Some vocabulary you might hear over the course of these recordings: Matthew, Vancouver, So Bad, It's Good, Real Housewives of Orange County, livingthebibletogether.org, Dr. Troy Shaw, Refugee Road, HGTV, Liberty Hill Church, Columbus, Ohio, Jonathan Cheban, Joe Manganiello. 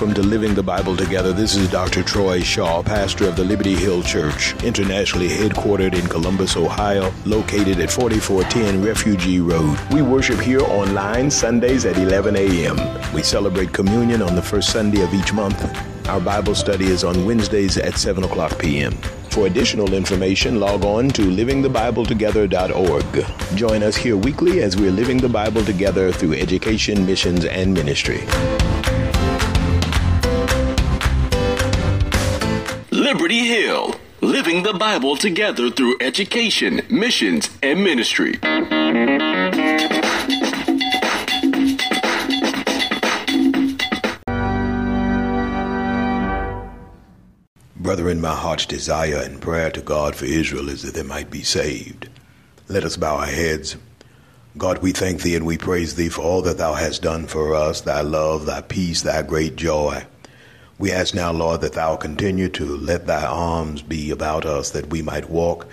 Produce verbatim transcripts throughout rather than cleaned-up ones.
Welcome to Living the Bible Together. This is Doctor Troy Shaw, pastor of the Liberty Hill Church, internationally headquartered in Columbus, Ohio, located at forty-four ten Refugee Road. We worship here online Sundays at eleven a.m. We celebrate communion on the first Sunday of each month. Our Bible study is on Wednesdays at seven o'clock p.m. For additional information, log on to living the bible together dot org. Join us here weekly as we're living the Bible together through education, missions, and ministry. Liberty Hill, living the Bible together through education, missions, and ministry. Brethren, my heart's desire and prayer to God for Israel is that they might be saved. Let us bow our heads. God, we thank thee and we praise thee for all that thou hast done for us, thy love, thy peace, thy great joy. We ask now, Lord, that thou continue to let thy arms be about us, that we might walk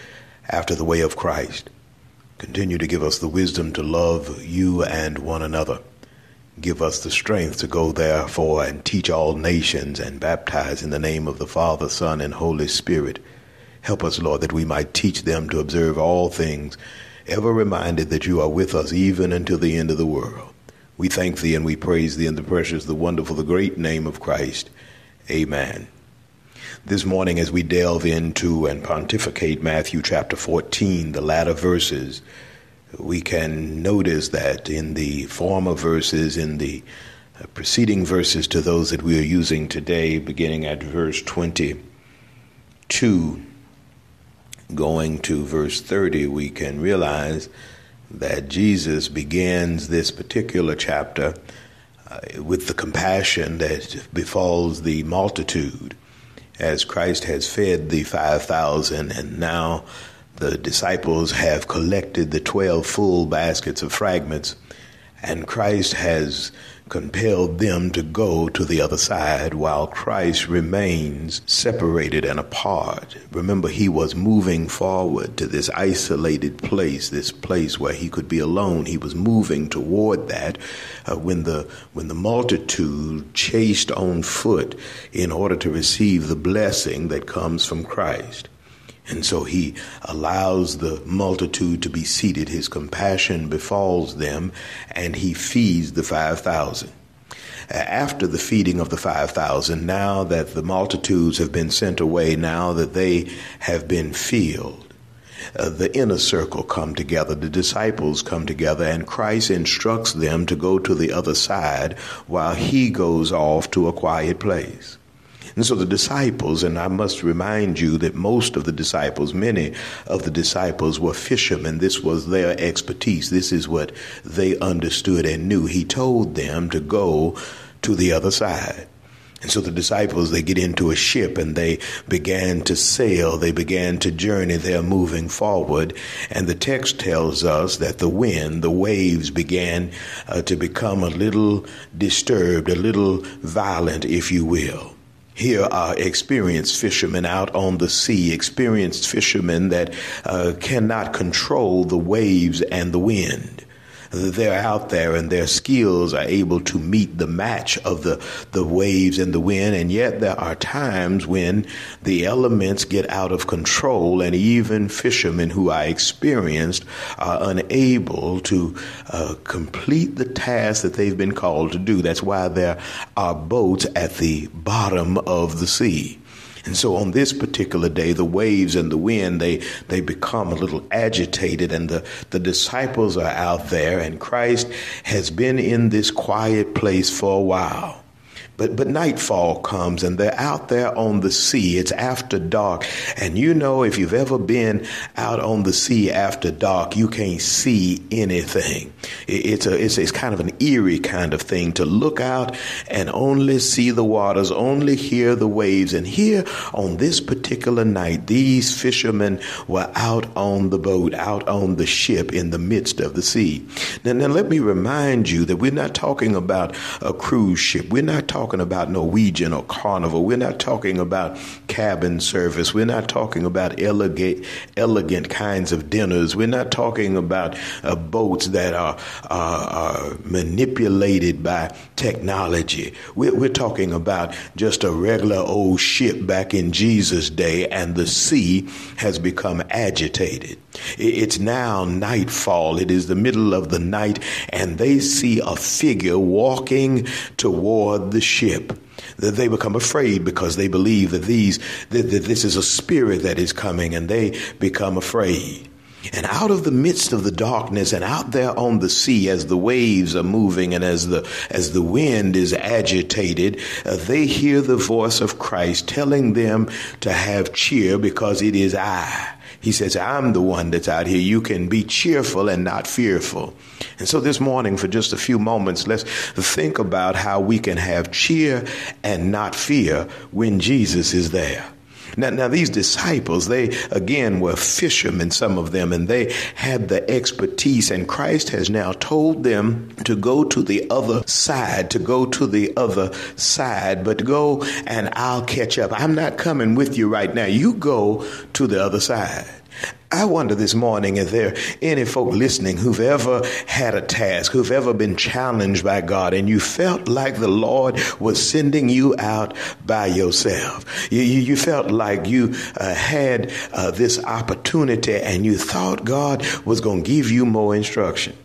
after the way of Christ. Continue to give us the wisdom to love you and one another. Give us the strength to go therefore and teach all nations and baptize in the name of the Father, Son, and Holy Spirit. Help us, Lord, that we might teach them to observe all things, ever reminded that you are with us even until the end of the world. We thank thee and we praise thee in the precious, the wonderful, the great name of Christ. Amen. This morning, as we delve into and pontificate Matthew chapter fourteen, the latter verses, we can notice that in the former verses, in the preceding verses to those that we are using today, beginning at verse twenty-two, going to verse thirty, we can realize that Jesus begins this particular chapter Uh, with the compassion that befalls the multitude, as Christ has fed the five thousand, and now the disciples have collected the twelve full baskets of fragments, and Christ has compelled them to go to the other side while Christ remains separated and apart. Remember, he was moving forward to this isolated place, this place where he could be alone. He was moving toward that uh, when the when the multitude chased on foot in order to receive the blessing that comes from Christ. And so he allows the multitude to be seated. His compassion befalls them, and he feeds the five thousand. After the feeding of the five thousand, now that the multitudes have been sent away, now that they have been filled, uh, the inner circle come together, the disciples come together, and Christ instructs them to go to the other side while he goes off to a quiet place. And so the disciples, and I must remind you that most of the disciples, many of the disciples were fishermen. This was their expertise. This is what they understood and knew. He told them to go to the other side. And so the disciples, they get into a ship and they began to sail. They began to journey. They're moving forward. And the text tells us that the wind, the waves began uh, to become a little disturbed, a little violent, if you will. Here are experienced fishermen out on the sea, experienced fishermen that uh, cannot control the waves and the wind. They're out there and their skills are able to meet the match of the, the waves and the wind. And yet there are times when the elements get out of control, and even fishermen who are experienced are unable to uh, complete the task that they've been called to do. That's why there are boats at the bottom of the sea. And so on this particular day, the waves and the wind, they they become a little agitated, and the, the disciples are out there, and Christ has been in this quiet place for a while. But but nightfall comes, and they're out there on the sea. It's after dark. And you know, if you've ever been out on the sea after dark, you can't see anything. It's a it's, it's kind of an eerie kind of thing to look out and only see the waters, only hear the waves. And here on this particular night, these fishermen were out on the boat, out on the ship in the midst of the sea. Now, now let me remind you that we're not talking about a cruise ship. We're not talking talking about Norwegian or Carnival. We're not talking about cabin service. We're not talking about elegant, elegant kinds of dinners. We're not talking about uh, boats that are, are, are manipulated by technology. We're, we're talking about just a regular old ship back in Jesus' day, and the sea has become agitated. It's now nightfall. It is the middle of the night, and they see a figure walking toward the ship. They become afraid because they believe that these that this is a spirit that is coming, and they become afraid. And out of the midst of the darkness and out there on the sea, as the waves are moving and as the as the wind is agitated, uh, they hear the voice of Christ telling them to have cheer, because it is I. He says, I'm the one that's out here. You can be cheerful and not fearful. And so this morning, for just a few moments, let's think about how we can have cheer and not fear when Jesus is there. Now, now these disciples, they again were fishermen, some of them, and they had the expertise. And Christ has now told them to go to the other side, to go to the other side, but go and I'll catch up. I'm not coming with you right now. You go to the other side. I wonder this morning if there are any folk listening who've ever had a task, who've ever been challenged by God, and you felt like the Lord was sending you out by yourself. You, you, you felt like you uh, had uh, this opportunity, and you thought God was going to give you more instruction.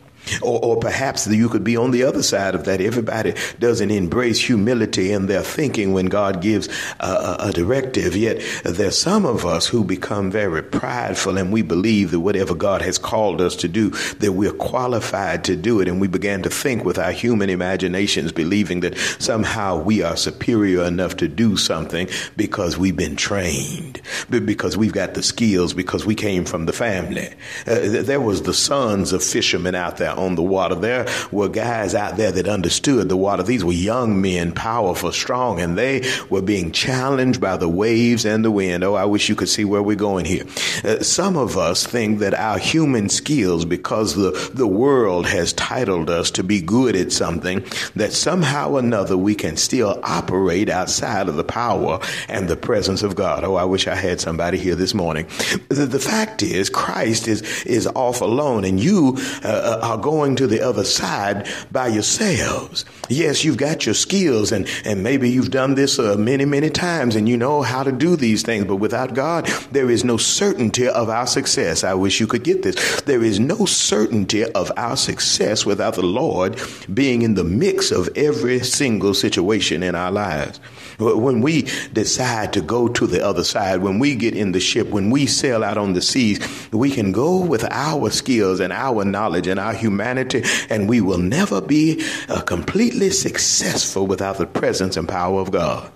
Or, or perhaps you could be on the other side of that. Everybody doesn't embrace humility in their thinking when God gives a, a directive. Yet there's some of us who become very prideful, and we believe that whatever God has called us to do, that we're qualified to do it. And we began to think with our human imaginations, believing that somehow we are superior enough to do something because we've been trained, because we've got the skills, because we came from the family. Uh, there was the sons of fishermen out there on the water. There were guys out there that understood the water. These were young men, powerful, strong, and they were being challenged by the waves and the wind. Oh, I wish you could see where we're going here. Uh, some of us think that our human skills, because the, the world has titled us to be good at something, that somehow or another we can still operate outside of the power and the presence of God. Oh, I wish I had somebody here this morning. The, the fact is, Christ is, is off alone, and you uh, are going to the other side by yourselves. Yes, you've got your skills, and, and maybe you've done this uh, many, many times, and you know how to do these things, but without God, there is no certainty of our success. I wish you could get this. There is no certainty of our success without the Lord being in the mix of every single situation in our lives. When we decide to go to the other side, when we get in the ship, when we sail out on the seas, we can go with our skills and our knowledge and our humanity, and we will never be uh, completely successful without the presence and power of God.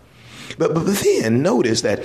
But, but then notice that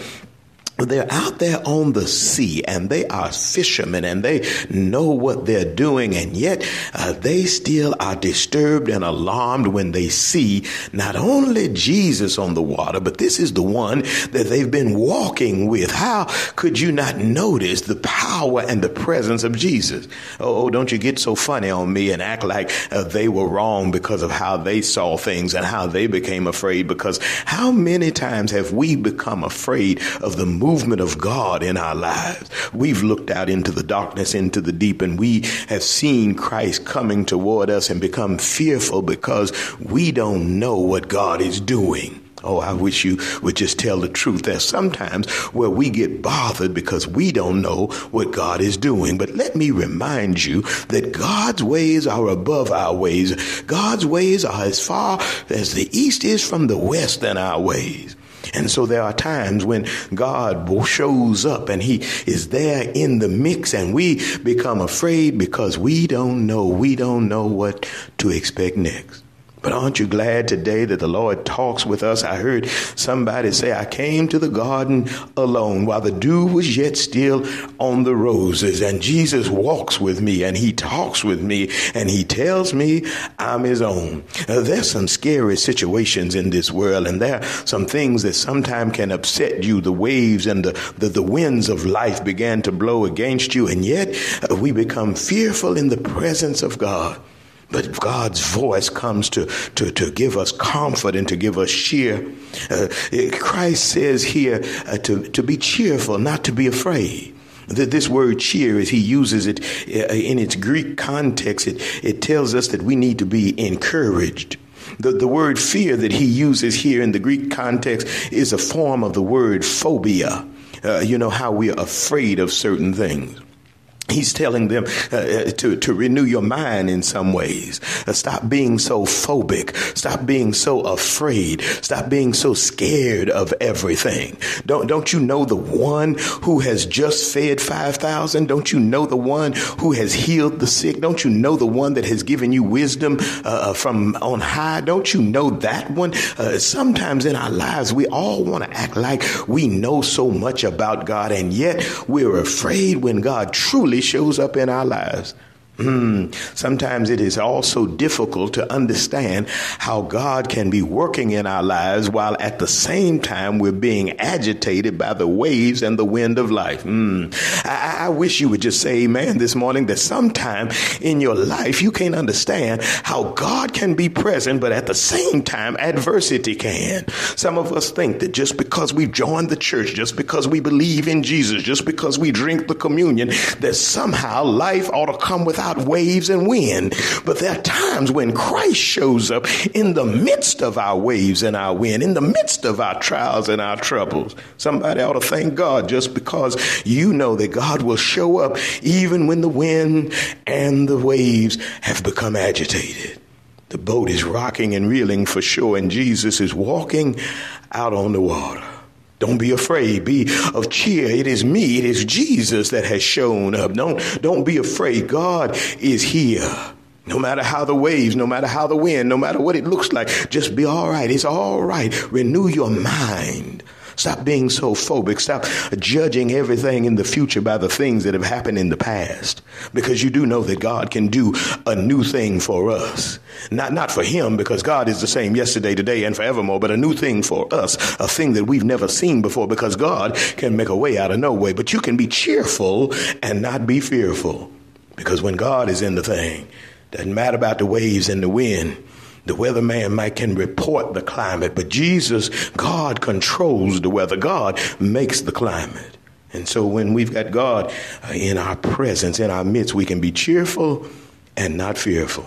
they're out there on the sea, and they are fishermen, and they know what they're doing, and yet uh, they still are disturbed and alarmed when they see not only Jesus on the water, but this is the one that they've been walking with. How could you not notice the power and the presence of Jesus? Oh, don't you get so funny on me and act like uh, they were wrong because of how they saw things and how they became afraid, because how many times have we become afraid of the movement movement of God in our lives? We've looked out into the darkness, into the deep, and we have seen Christ coming toward us and become fearful because we don't know what God is doing. Oh, I wish you would just tell the truth. There's sometimes where we get bothered because we don't know what God is doing. But let me remind you that God's ways are above our ways. God's ways are as far as the east is from the west than our ways. And so there are times when God shows up and he is there in the mix, and we become afraid because we don't know. We don't know what to expect next. But aren't you glad today that the Lord talks with us? I heard somebody say, I came to the garden alone while the dew was yet still on the roses. And Jesus walks with me, and he talks with me, and he tells me I'm his own. Now, there's some scary situations in this world, and there are some things that sometimes can upset you. The waves and the, the, the winds of life began to blow against you, and yet uh, we become fearful in the presence of God. But God's voice comes to, to, to give us comfort and to give us cheer. Uh, Christ says here uh, to, to be cheerful, not to be afraid. This word cheer, as he uses it in its Greek context, it, it tells us that we need to be encouraged. The, the word fear that he uses here in the Greek context is a form of the word phobia. Uh, you know, how we are afraid of certain things. He's telling them uh, to, to renew your mind in some ways. Uh, stop being so phobic. Stop being so afraid. Stop being so scared of everything. Don't, don't you know the one who has just fed five thousand? Don't you know the one who has healed the sick? Don't you know the one that has given you wisdom uh, from on high? Don't you know that one? Uh, sometimes in our lives, we all want to act like we know so much about God, and yet we're afraid when God truly shows up in our lives. Mm. Sometimes it is also difficult to understand how God can be working in our lives while at the same time we're being agitated by the waves and the wind of life. Mm. I, I wish you would just say amen this morning, that sometime in your life you can't understand how God can be present, but at the same time adversity can. Some of us think that just because we've joined the church, just because we believe in Jesus, just because we drink the communion, that somehow life ought to come without waves and wind. But there are times when Christ shows up in the midst of our waves and our wind, in the midst of our trials and our troubles. Somebody ought to thank God, just because you know that God will show up even when the wind and the waves have become agitated. The boat is rocking and reeling for sure, and Jesus is walking out on the water. Don't be afraid. Be of cheer. It is me. It is Jesus that has shown up. Don't, don't be afraid. God is here. No matter how the waves, no matter how the wind, no matter what it looks like, just be all right. It's all right. Renew your mind. Stop being so phobic. Stop judging everything in the future by the things that have happened in the past, because you do know that God can do a new thing for us. Not, not for him, because God is the same yesterday, today, and forevermore, but a new thing for us, a thing that we've never seen before, because God can make a way out of no way. But you can be cheerful and not be fearful, because when God is in the thing, doesn't matter about the waves and the wind. The weatherman might can report the climate, but Jesus, God controls the weather. God makes the climate. And so when we've got God in our presence, in our midst, we can be cheerful and not fearful.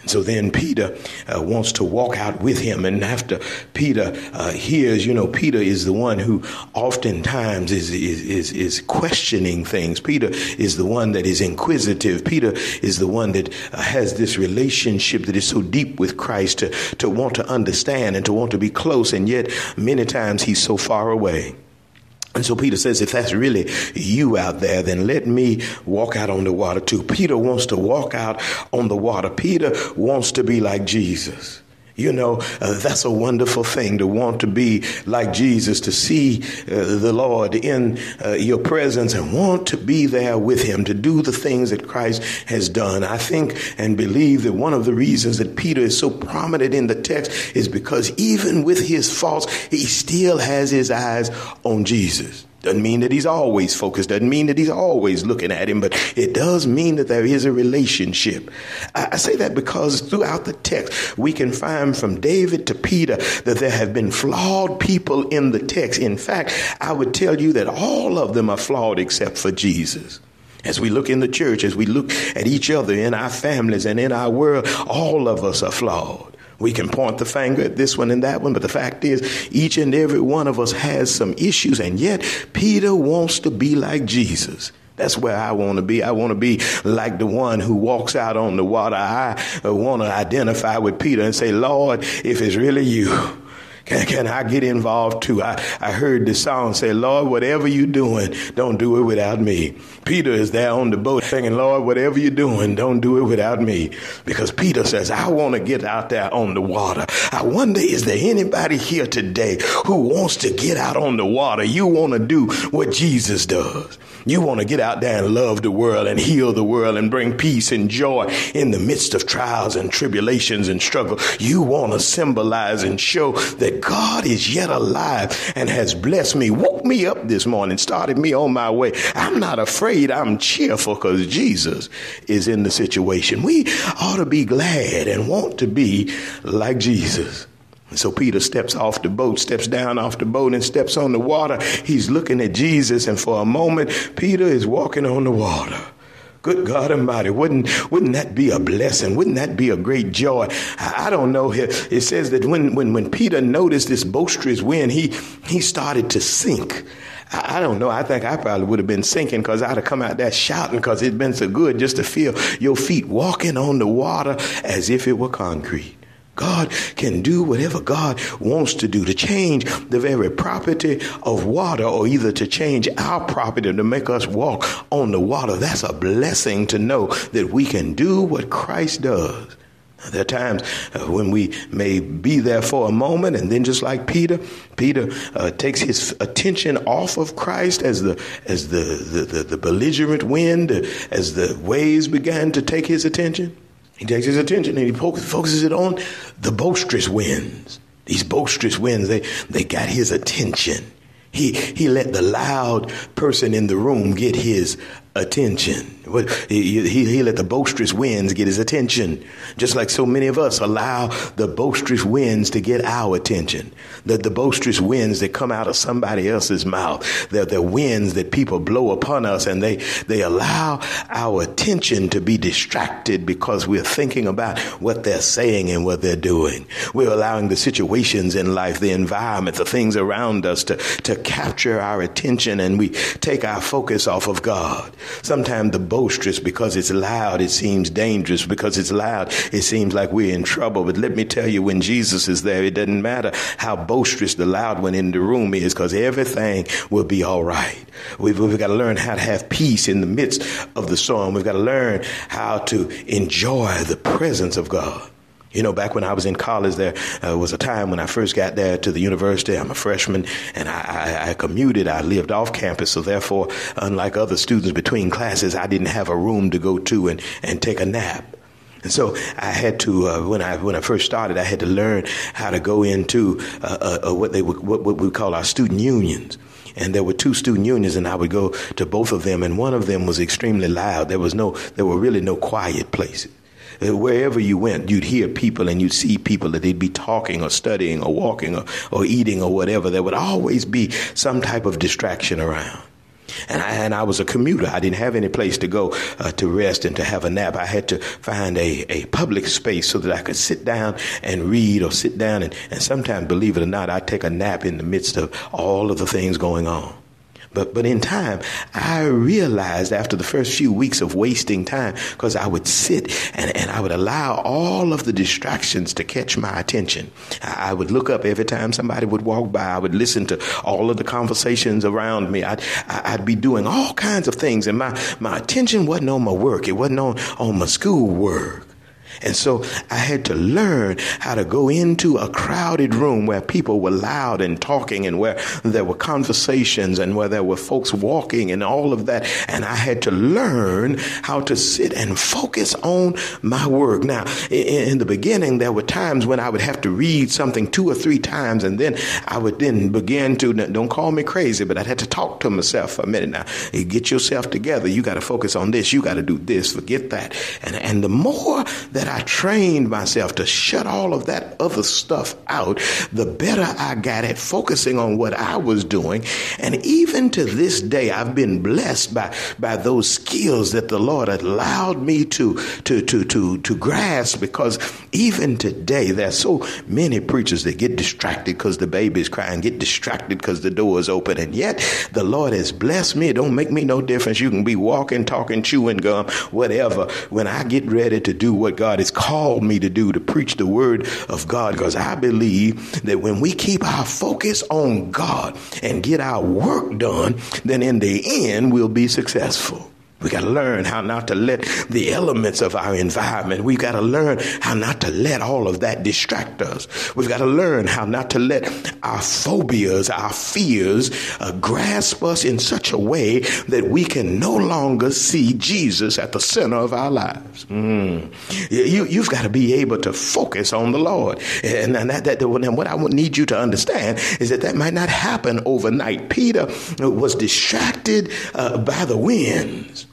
And so then Peter uh, wants to walk out with him. And after Peter uh, hears, you know, Peter is the one who oftentimes is, is, is, is questioning things. Peter is the one that is inquisitive. Peter is the one that uh, has this relationship that is so deep with Christ to, to want to understand and to want to be close. And yet many times he's so far away. And so Peter says, if that's really you out there, then let me walk out on the water too. Peter wants to walk out on the water. Peter wants to be like Jesus. You know, uh, that's a wonderful thing, to want to be like Jesus, to see uh, the Lord in uh, your presence and want to be there with him, to do the things that Christ has done. I think and believe that one of the reasons that Peter is so prominent in the text is because even with his faults, he still has his eyes on Jesus. Doesn't mean that he's always focused. Doesn't mean that he's always looking at him, but it does mean that there is a relationship. I, I say that because throughout the text, we can find from David to Peter that there have been flawed people in the text. In fact, I would tell you that all of them are flawed except for Jesus. As we look in the church, as we look at each other, in our families and in our world, all of us are flawed. We can point the finger at this one and that one, but the fact is, each and every one of us has some issues, and yet Peter wants to be like Jesus. That's where I want to be. I want to be like the one who walks out on the water. I want to identify with Peter and say, Lord, if it's really you, Can, can I get involved too? I, I heard the song say, Lord, whatever you're doing, don't do it without me. Peter is there on the boat singing, Lord, whatever you're doing, don't do it without me. Because Peter says, I want to get out there on the water. I wonder, is there anybody here today who wants to get out on the water? You want to do what Jesus does. You want to get out there and love the world and heal the world and bring peace and joy in the midst of trials and tribulations and struggle. You want to symbolize and show that God is yet alive and has blessed me. Whoop. woke me up this morning, started me on my way. I'm not afraid. I'm cheerful because Jesus is in the situation. We ought to be glad and want to be like Jesus. And so Peter steps off the boat, steps down off the boat and steps on the water. He's looking at Jesus. And for a moment, Peter is walking on the water. Good God Almighty, wouldn't wouldn't that be a blessing? Wouldn't that be a great joy? I, I don't know. Here it says that when when when Peter noticed this boisterous wind, he he started to sink. I, I don't know. I think I probably would have been sinking because I'd have come out there shouting because it'd been so good just to feel your feet walking on the water as if it were concrete. God can do whatever God wants to do to change the very property of water or either to change our property to make us walk on the water. That's a blessing to know that we can do what Christ does. There are times when we may be there for a moment and then just like Peter, Peter uh, takes his attention off of Christ as the as the, the, the, the belligerent wind, as the waves began to take his attention. He takes his attention and he focuses it on the boisterous winds. These boisterous winds, they, they got his attention. He he let the loud person in the room get his attention. He, he, he let the boisterous winds get his attention, just like so many of us allow the boisterous winds to get our attention. The, the boisterous winds that come out of somebody else's mouth. They're the winds that people blow upon us, and they, they allow our attention to be distracted because we're thinking about what they're saying and what they're doing. We're allowing the situations in life, the environment, the things around us to, to capture our attention, and we take our focus off of God. Sometimes the boisterous, because it's loud, it seems dangerous. Because it's loud, it seems like we're in trouble. But let me tell you, when Jesus is there, it doesn't matter how boisterous the loud one in the room is, because everything will be all right. We've, we've got to learn how to have peace in the midst of the storm. We've got to learn how to enjoy the presence of God. You know, back when I was in college, there uh, was a time when I first got there to the university. I'm a freshman, and I, I, I commuted. I lived off campus, so therefore, unlike other students between classes, I didn't have a room to go to and, and take a nap. And so I had to, uh, when I when I first started, I had to learn how to go into uh, uh, what they would, what, what we call our student unions. And there were two student unions, and I would go to both of them, and one of them was extremely loud. There was no, there were really no quiet places. Wherever you went, you'd hear people and you'd see people that they'd be talking or studying or walking or, or eating or whatever. There would always be some type of distraction around. And I, and I was a commuter. I didn't have any place to go uh, to rest and to have a nap. I had to find a, a public space so that I could sit down and read or sit down. And, and sometimes, believe it or not, I'd take a nap in the midst of all of the things going on. But but in time, I realized after the first few weeks of wasting time, because I would sit and, and I would allow all of the distractions to catch my attention. I, I would look up every time somebody would walk by. I would listen to all of the conversations around me. I'd, I'd be doing all kinds of things. And my, my attention wasn't on my work. It wasn't on, on my school work. And so I had to learn how to go into a crowded room where people were loud and talking and where there were conversations and where there were folks walking and all of that. And I had to learn how to sit and focus on my work. Now, in the beginning, there were times when I would have to read something two or three times. And then I would then begin to, don't call me crazy, but I'd have to talk to myself for a minute. Now, get yourself together. You got to focus on this. You got to do this. Forget that. And, and the more that I trained myself to shut all of that other stuff out, the better I got at focusing on what I was doing. And even to this day, I've been blessed by, by those skills that the Lord allowed me to, to, to, to, to grasp, because even today, there's so many preachers that get distracted because the baby's crying, get distracted because the door is open. And yet the Lord has blessed me. It don't make me no difference. You can be walking, talking, chewing gum, whatever. When I get ready to do what God God has called me to do, to preach the word of God, because I believe that when we keep our focus on God and get our work done, then in the end, we'll be successful. We got to learn how not to let the elements of our environment, we've got to learn how not to let all of that distract us. We've got to learn how not to let our phobias, our fears uh, grasp us in such a way that we can no longer see Jesus at the center of our lives. Mm. You, you've got to be able to focus on the Lord. And, and, that, that, and what I need you to understand is that that might not happen overnight. Peter was distracted uh, by the winds.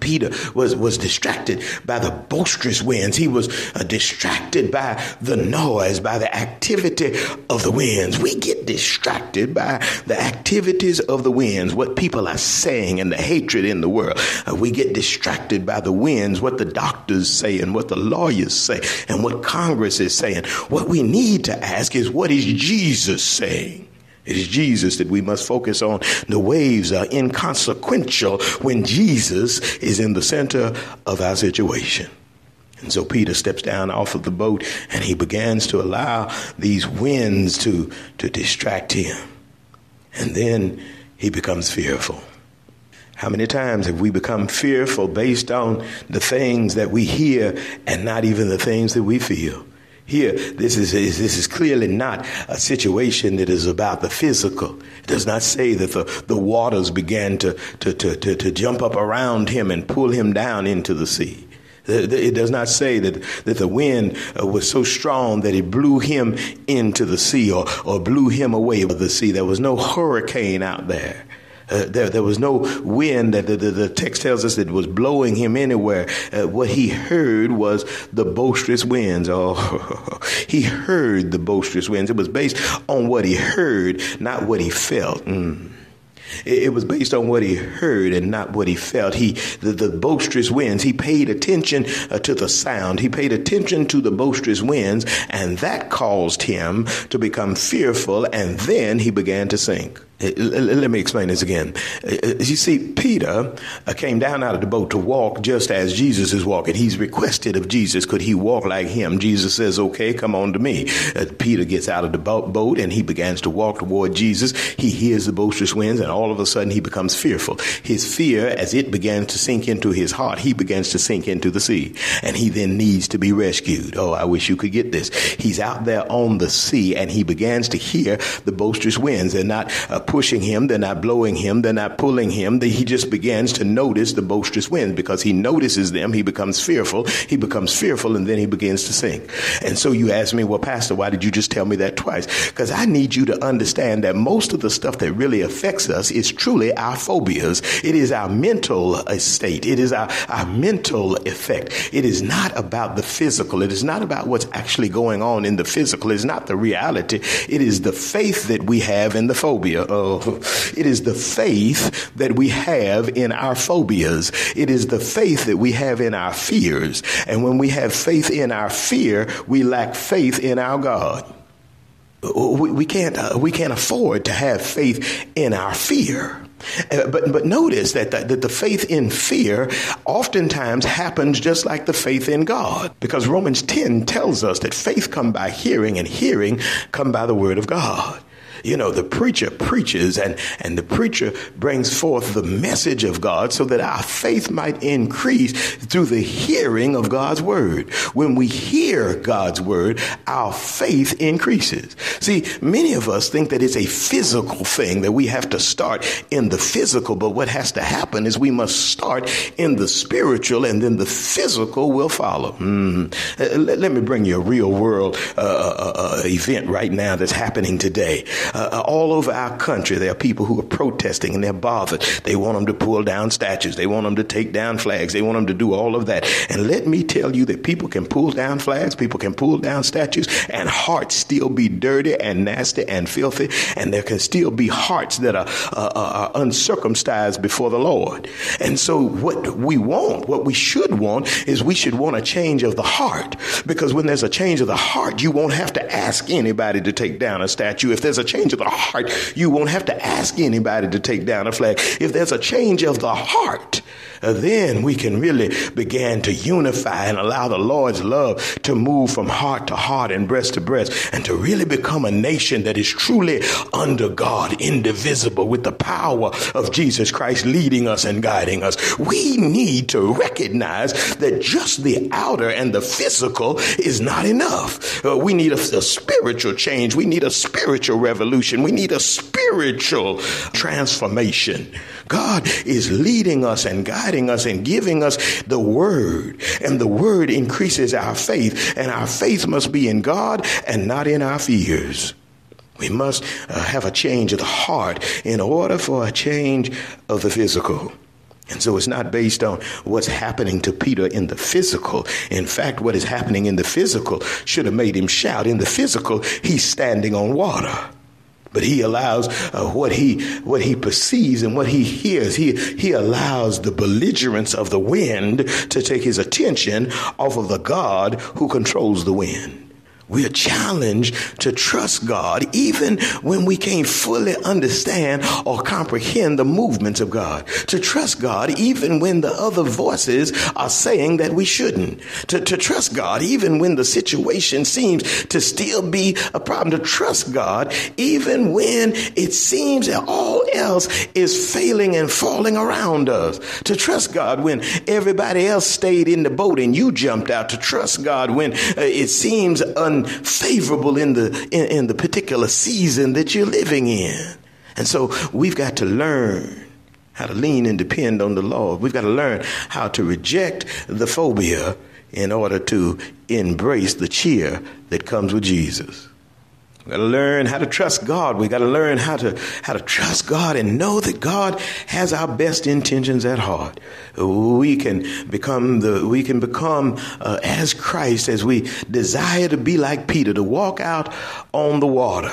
Peter was, was distracted by the boisterous winds. He was uh, distracted by the noise, by the activity of the winds. We get distracted by the activities of the winds, what people are saying and the hatred in the world. Uh, we get distracted by the winds, what the doctors say and what the lawyers say and what Congress is saying. What we need to ask is, what is Jesus saying? It is Jesus that we must focus on. The waves are inconsequential when Jesus is in the center of our situation. And so Peter steps down off of the boat and he begins to allow these winds to, to distract him. And then he becomes fearful. How many times have we become fearful based on the things that we hear and not even the things that we feel? Here, this is, is this is clearly not a situation that is about the physical. It does not say that the, the waters began to, to, to, to, to jump up around him and pull him down into the sea. It does not say that, that the wind was so strong that it blew him into the sea or, or blew him away with the sea. There was no hurricane out there. Uh, there, there was no wind. The, the, the text tells us it was blowing him anywhere. Uh, what he heard was the boisterous winds. Oh, he heard the boisterous winds. It was based on what he heard, not what he felt. Mm. It, it was based on what he heard and not what he felt. He, the, the boisterous winds, he paid attention uh, to the sound. He paid attention to the boisterous winds, and that caused him to become fearful, and then he began to sink. Let me explain this again. You see, Peter came down out of the boat to walk just as Jesus is walking. He's requested of Jesus, could he walk like him? Jesus says, okay, come on to me. Uh, Peter gets out of the boat and he begins to walk toward Jesus. He hears the boisterous winds and all of a sudden he becomes fearful. His fear, as it begins to sink into his heart, he begins to sink into the sea. And he then needs to be rescued. Oh, I wish you could get this. He's out there on the sea and he begins to hear the boisterous winds. They're not uh, pushing him, they're not blowing him, they're not pulling him. He just begins to notice the boisterous winds. Because he notices them, he becomes fearful, he becomes fearful, and then he begins to sink. And so you ask me, well, Pastor, why did you just tell me that twice? Because I need you to understand that most of the stuff that really affects us is truly our phobias. It is our mental state. It is our, our mental effect. It is not about the physical. It is not about what's actually going on in the physical. It's not the reality. It is the faith that we have in the phobia. It is the faith that we have in our phobias. It is the faith that we have in our fears. And when we have faith in our fear, we lack faith in our God. We, we can't uh, we can't afford to have faith in our fear. Uh, but but notice that the, that the faith in fear oftentimes happens just like the faith in God, because Romans ten tells us that faith come by hearing and hearing come by the word of God. You know, the preacher preaches and, and the preacher brings forth the message of God so that our faith might increase through the hearing of God's word. When we hear God's word, our faith increases. See, many of us think that it's a physical thing that we have to start in the physical. But what has to happen is we must start in the spiritual and then the physical will follow. Mm. Let, let me bring you a real world uh, uh, event right now that's happening today. Uh, all over our country, there are people who are protesting and they're bothered. They want them to pull down statues. They want them to take down flags. They want them to do all of that. And let me tell you that people can pull down flags, people can pull down statues, and hearts still be dirty and nasty and filthy. And there can still be hearts that are, uh, are uncircumcised before the Lord. And so what we want, what we should want, is we should want a change of the heart. Because when there's a change of the heart, you won't have to ask anybody to take down a statue. If there's a change of the heart, you won't have to ask anybody to take down a flag. If there's a change of the heart, then we can really begin to unify and allow the Lord's love to move from heart to heart and breast to breast, and to really become a nation that is truly under God, indivisible, with the power of Jesus Christ leading us and guiding us. We need to recognize that just the outer and the physical is not enough. Uh, we need a, a spiritual change. We need a spiritual revolution. We need a spiritual transformation. God is leading us and guiding us and giving us the word, and the word increases our faith, and our faith must be in God and not in our fears. We must uh, have a change of the heart in order for a change of the physical. And so it's not based on what's happening to Peter in the physical. In fact, what is happening in the physical should have made him shout. In the physical, he's standing on water. But he allows uh, what he what he perceives and what he hears. He, he allows the belligerence of the wind to take his attention off of the God who controls the wind. We are challenged to trust God even when we can't fully understand or comprehend the movements of God. To trust God even when the other voices are saying that we shouldn't. To, to trust God even when the situation seems to still be a problem. To trust God even when it seems that all else is failing and falling around us. To trust God when everybody else stayed in the boat and you jumped out. To trust God when uh, it seems un favorable in the in, in the particular season that you're living in. And so we've got to learn how to lean and depend on the Lord. We've got to learn how to reject the phobia in order to embrace the cheer that comes with Jesus. We've got to learn how to trust God. We've got to learn how to how to trust God and know that God has our best intentions at heart. We can become the we can become uh, as Christ as we desire to be, like Peter, to walk out on the water.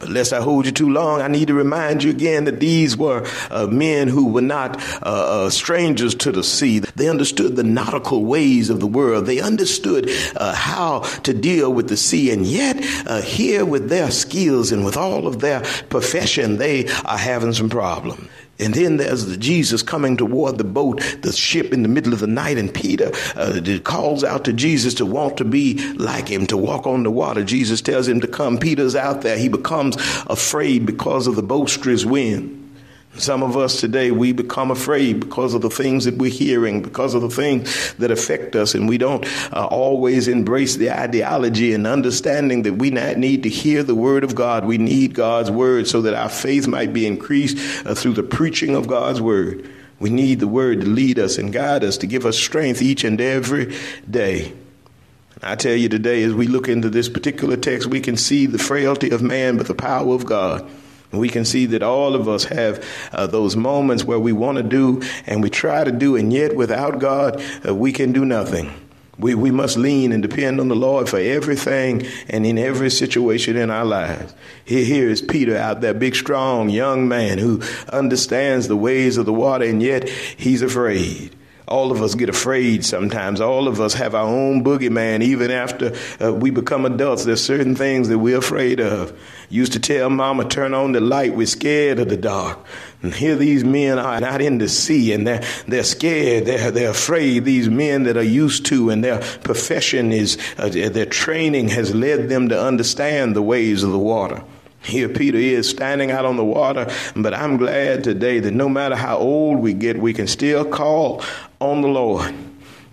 But lest I hold you too long, I need to remind you again that these were uh, men who were not uh, uh, strangers to the sea. They understood the nautical ways of the world. They understood uh, how to deal with the sea. And yet uh, here with their skills and with all of their profession, they are having some problems. And then there's the Jesus coming toward the boat, the ship, in the middle of the night. And Peter uh, calls out to Jesus to want to be like him, to walk on the water. Jesus tells him to come. Peter's out there. He becomes afraid because of the boisterous wind. Some of us today, we become afraid because of the things that we're hearing, because of the things that affect us. And we don't uh, always embrace the ideology and understanding that we not need to hear the word of God. We need God's word so that our faith might be increased uh, through the preaching of God's word. We need the word to lead us and guide us, to give us strength each and every day. I tell you today, as we look into this particular text, we can see the frailty of man, but the power of God. We can see that all of us have uh, those moments where we want to do and we try to do, and yet without God, uh, we can do nothing. We we must lean and depend on the Lord for everything and in every situation in our lives. Here, here is Peter out there, big, strong, young man who understands the ways of the water, and yet he's afraid. All of us get afraid sometimes. All of us have our own boogeyman. Even after uh, we become adults, there's certain things that we're afraid of. Used to tell Mama, turn on the light. We're scared of the dark. And here these men are out in the sea, and they're, they're scared. They're, they're afraid. These men that are used to, and their profession is, uh, their training has led them to understand the ways of the water. Here Peter is standing out on the water, but I'm glad today that no matter how old we get, we can still call on the Lord.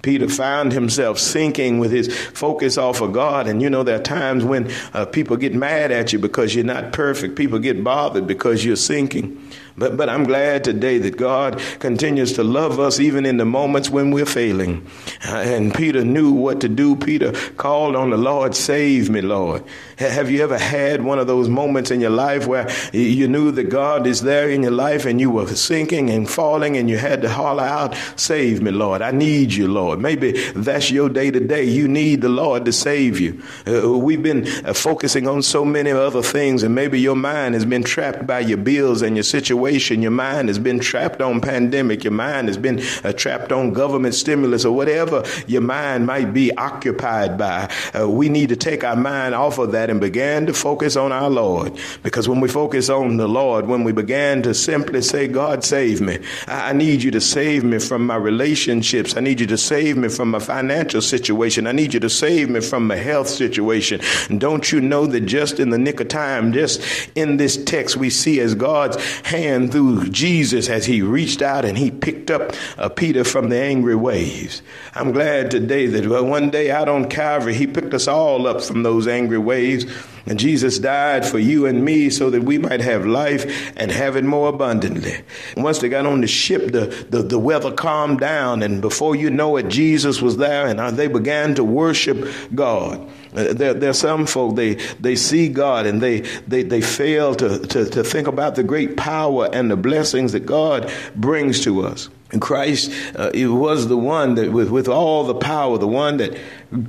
Peter found himself sinking with his focus off of God. And you know, there are times when uh, people get mad at you because you're not perfect. People get bothered because you're sinking. But but I'm glad today that God continues to love us even in the moments when we're failing. Uh, and Peter knew what to do. Peter called on the Lord, save me, Lord. H- have you ever had one of those moments in your life where you knew that God is there in your life and you were sinking and falling and you had to holler out, save me, Lord. I need you, Lord. Maybe that's your day to day. You need the Lord to save you. Uh, we've been uh, focusing on so many other things, and maybe your mind has been trapped by your bills and your situation situation. Your mind has been trapped on pandemic. Your mind has been uh, trapped on government stimulus or whatever your mind might be occupied by. Uh, we need to take our mind off of that and begin to focus on our Lord. Because when we focus on the Lord, when we begin to simply say, God, save me. I, I need you to save me from my relationships. I need you to save me from my financial situation. I need you to save me from my health situation. Don't you know that just in the nick of time, just in this text, we see as God's hand through Jesus as he reached out and he picked up uh, Peter from the angry waves. I'm glad today that one day out on Calvary, he picked us all up from those angry waves. And Jesus died for you and me so that we might have life and have it more abundantly. And once they got on the ship, the, the, the weather calmed down. And before you know it, Jesus was there and they began to worship God. There, there are some folk, they, they see God and they they, they fail to, to, to think about the great power and the blessings that God brings to us. And Christ uh, it was the one that with, with all the power, the one that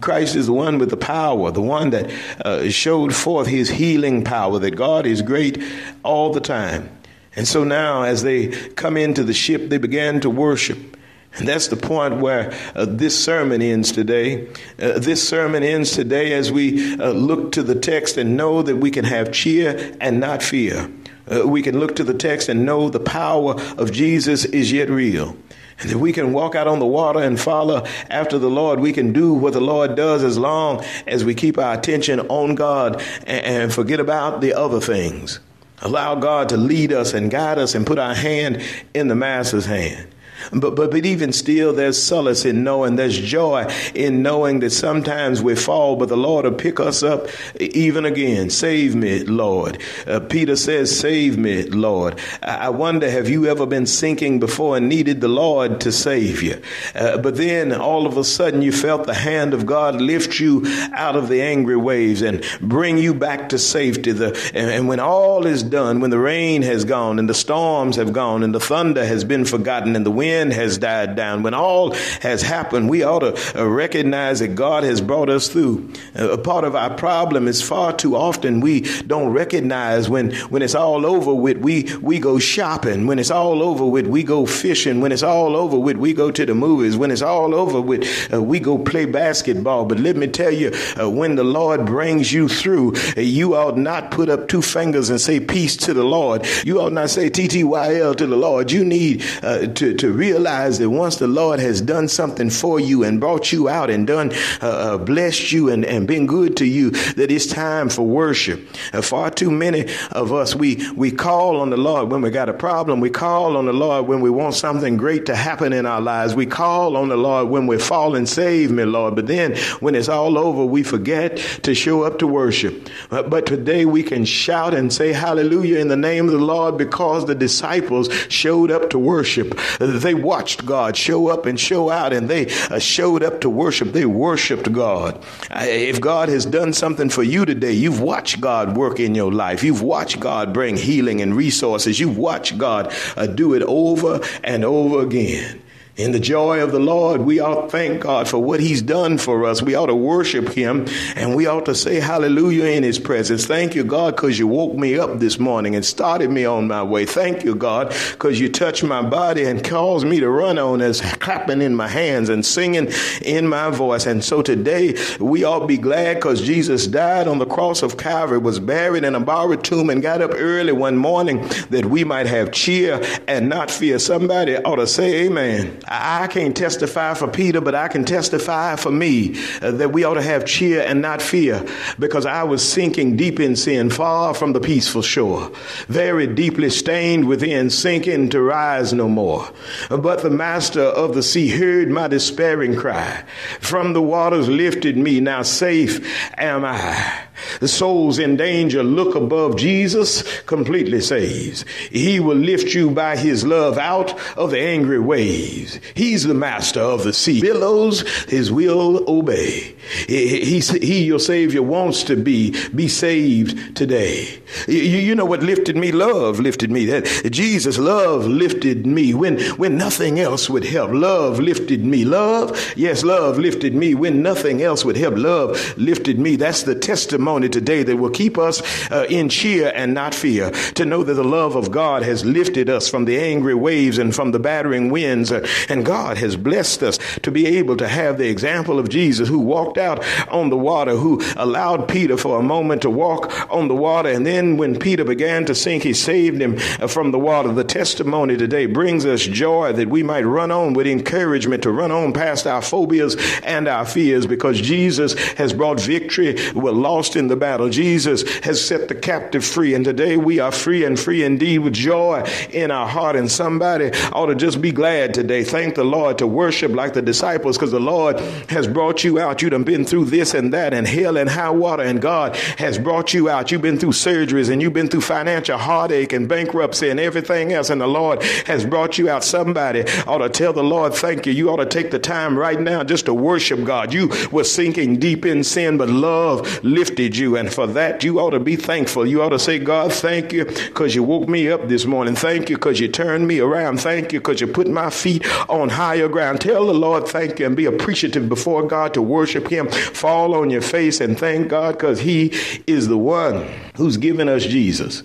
Christ is the one with the power, the one that uh, showed forth his healing power, that God is great all the time. And so now as they come into the ship, they began to worship. And that's the point where uh, this sermon ends today. Uh, this sermon ends today as we uh, look to the text and know that we can have cheer and not fear. Uh, we can look to the text and know the power of Jesus is yet real. And if we can walk out on the water and follow after the Lord, we can do what the Lord does as long as we keep our attention on God and, and forget about the other things. Allow God to lead us and guide us and put our hand in the Master's hand. But, but but even still, there's solace in knowing, there's joy in knowing that sometimes we fall, but the Lord will pick us up even again. Save me, Lord. Uh, Peter says, save me, Lord. I, I wonder, have you ever been sinking before and needed the Lord to save you? Uh, but then all of a sudden you felt the hand of God lift you out of the angry waves and bring you back to safety. The, and, and when all is done, when the rain has gone and the storms have gone and the thunder has been forgotten and the wind has died down, when all has happened, we ought to uh, recognize that God has brought us through. Uh, a part of our problem is far too often we don't recognize when, when it's all over with, we, we go shopping. When it's all over with, we go fishing. When it's all over with, we go to the movies. When it's all over with, uh, we go play basketball. But let me tell you, uh, when the Lord brings you through, uh, you ought not put up two fingers and say peace to the Lord. You ought not say T T Y L to the Lord. You need uh, to, to realize that once the Lord has done something for you and brought you out and done, uh, uh, blessed you and, and been good to you, that it's time for worship. Uh, far too many of us, we, we call on the Lord when we got a problem. We call on the Lord when we want something great to happen in our lives. We call on the Lord when we're falling. Save me, Lord. But then when it's all over, we forget to show up to worship. Uh, but today we can shout and say hallelujah in the name of the Lord because the disciples showed up to worship. Uh, They watched God show up and show out, and they uh, showed up to worship. They worshiped God. Uh, if God has done something for you today, you've watched God work in your life. You've watched God bring healing and resources. You've watched God uh, do it over and over again. In the joy of the Lord, we ought to thank God for what he's done for us. We ought to worship him, and we ought to say hallelujah in his presence. Thank you, God, because you woke me up this morning and started me on my way. Thank you, God, because you touched my body and caused me to run on as clapping in my hands and singing in my voice. And so today, we ought to be glad because Jesus died on the cross of Calvary, was buried in a borrowed tomb, and got up early one morning that we might have cheer and not fear. Somebody ought to say amen. I can't testify for Peter, but I can testify for me uh, that we ought to have cheer and not fear, because I was sinking deep in sin, far from the peaceful shore, very deeply stained within, sinking to rise no more. But the master of the sea heard my despairing cry. From the waters lifted me, now safe am I. The souls in danger look above. Jesus completely saves. He will lift you by his love out of the angry waves. He's the master of the sea. Billows his will obey. He, he, he your Savior wants to be. Be saved today. You, you know what lifted me? Love lifted me. That Jesus, love lifted me when, when nothing else would help. Love lifted me. Love, yes, love lifted me when nothing else would help. Love lifted me. That's the testimony testimony today that will keep us uh, in cheer and not fear, to know that the love of God has lifted us from the angry waves and from the battering winds, uh, and God has blessed us to be able to have the example of Jesus, who walked out on the water, who allowed Peter for a moment to walk on the water, and then when Peter began to sink, he saved him uh, from the water. The testimony today brings us joy that we might run on with encouragement, to run on past our phobias and our fears, because Jesus has brought victory. We're lost in the battle. Jesus has set the captive free, and today we are free, and free indeed, with joy in our heart. And somebody ought to just be glad today. Thank the Lord, to worship like the disciples, because the Lord has brought you out. You done been through this and that and hell and high water, and God has brought you out. You've been through surgeries, and you've been through financial heartache and bankruptcy and everything else, and the Lord has brought you out. Somebody ought to tell the Lord thank you. You ought to take the time right now just to worship God. You were sinking deep in sin, but love lifted you, and for that you ought to be thankful. You ought to say, God, thank you because you woke me up this morning. Thank you because you turned me around. Thank you because you put my feet on higher ground. Tell the Lord thank you, and be appreciative before God, to worship him. Fall on your face and thank God, because he is the one who's given us Jesus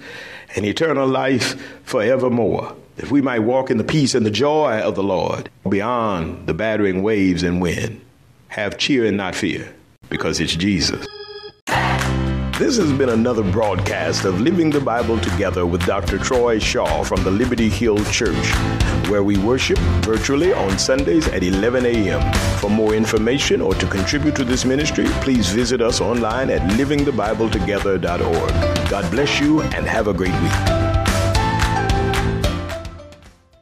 and eternal life forevermore, that we might walk in the peace and the joy of the Lord beyond the battering waves and wind. Have cheer and not fear, because it's Jesus. This has been another broadcast of Living the Bible Together with Doctor Troy Shaw from the Liberty Hill Church, where we worship virtually on Sundays at eleven a.m. For more information or to contribute to this ministry, please visit us online at living the bible together dot org. God bless you and have a great week.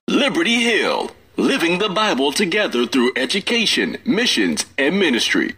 Liberty Hill, living the Bible together through education, missions, and ministry.